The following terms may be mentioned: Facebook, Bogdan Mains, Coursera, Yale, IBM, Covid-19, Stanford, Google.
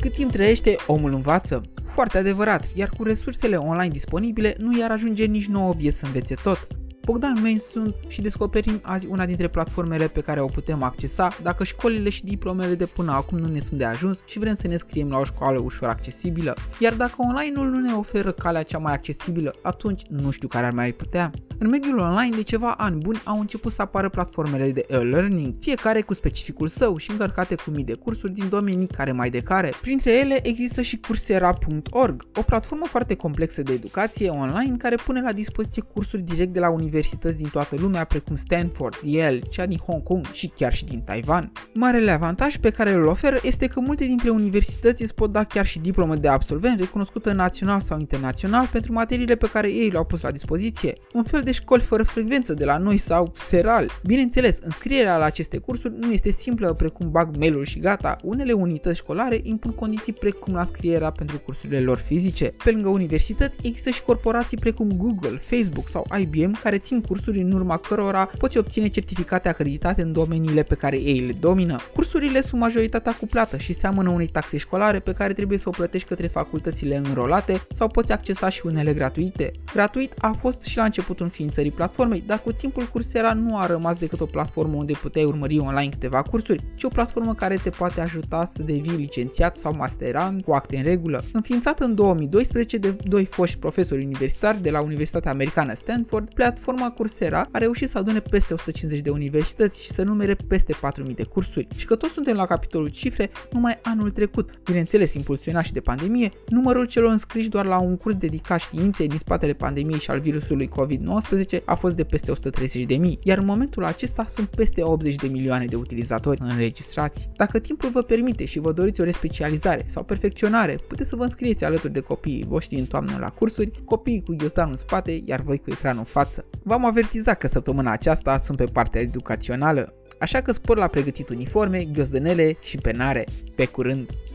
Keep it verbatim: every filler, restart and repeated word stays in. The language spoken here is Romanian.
Cât timp trăiește, omul învață. Foarte adevărat, iar cu resursele online disponibile nu i-ar ajunge nici nouă vieți să învețe tot. Bogdan Mains sunt și descoperim azi una dintre platformele pe care o putem accesa dacă școlile și diplomele de până acum nu ne sunt de ajuns și vrem să ne scriem la o școală ușor accesibilă. Iar dacă online-ul nu ne oferă calea cea mai accesibilă, atunci nu știu care ar mai putea. În mediul online de ceva ani buni au început să apară platformele de e-learning, fiecare cu specificul său și încărcate cu mii de cursuri din domenii care mai de care. Printre ele există și Coursera punct org, o platformă foarte complexă de educație online care pune la dispoziție cursuri direct de la universitate Universități din toată lumea precum Stanford, Yale, cea din Hong Kong și chiar și din Taiwan. Marele avantaj pe care îl oferă este că multe dintre universități îți pot da chiar și diplomă de absolvent recunoscută național sau internațional pentru materiile pe care ei le-au pus la dispoziție, un fel de școli fără frecvență de la noi sau seral. Bineînțeles, înscrierea la aceste cursuri nu este simplă precum bag mail-ul și gata, unele unități școlare impun condiții precum la înscrierea pentru cursurile lor fizice. Pe lângă universități există și corporații precum Google, Facebook sau I B M care țin cursuri în urma cărora poți obține certificate acreditate în domeniile pe care ei le domină. Cursurile sunt majoritatea cu plată și seamănă unei taxe școlare pe care trebuie să o plătești către facultățile înrolate sau poți accesa și unele gratuite. Gratuit a fost și la începutul înființării platformei, dar cu timpul Coursera nu a rămas decât o platformă unde puteai urmări online câteva cursuri, ci o platformă care te poate ajuta să devii licențiat sau masterand cu acte în regulă. Înființată în două mii doisprezece de doi foști profesori universitari de la Universitatea Americană Stanford, platforma Coursera a reușit să adune peste o sută cincizeci de universități și să numere peste patru mii de cursuri. Și că toți suntem la capitolul cifre, numai anul trecut, bineînțeles impulsionat și de pandemie, numărul celor înscriși doar la un curs dedicat științei din spatele pandemiei și al virusului covid nouăsprezece a fost de peste o sută treizeci de mii, iar în momentul acesta sunt peste optzeci de milioane de utilizatori înregistrați. Dacă timpul vă permite și vă doriți o respecializare sau perfecționare, puteți să vă înscrieți alături de copiii voștri în toamnă la cursuri, copiii cu ghiozdanul în spate, iar voi cu ecranul în față. V-am avertizat că săptămâna aceasta sunt pe partea educațională, așa că spor la pregătit uniforme, ghiozdănele și penare. Pe curând!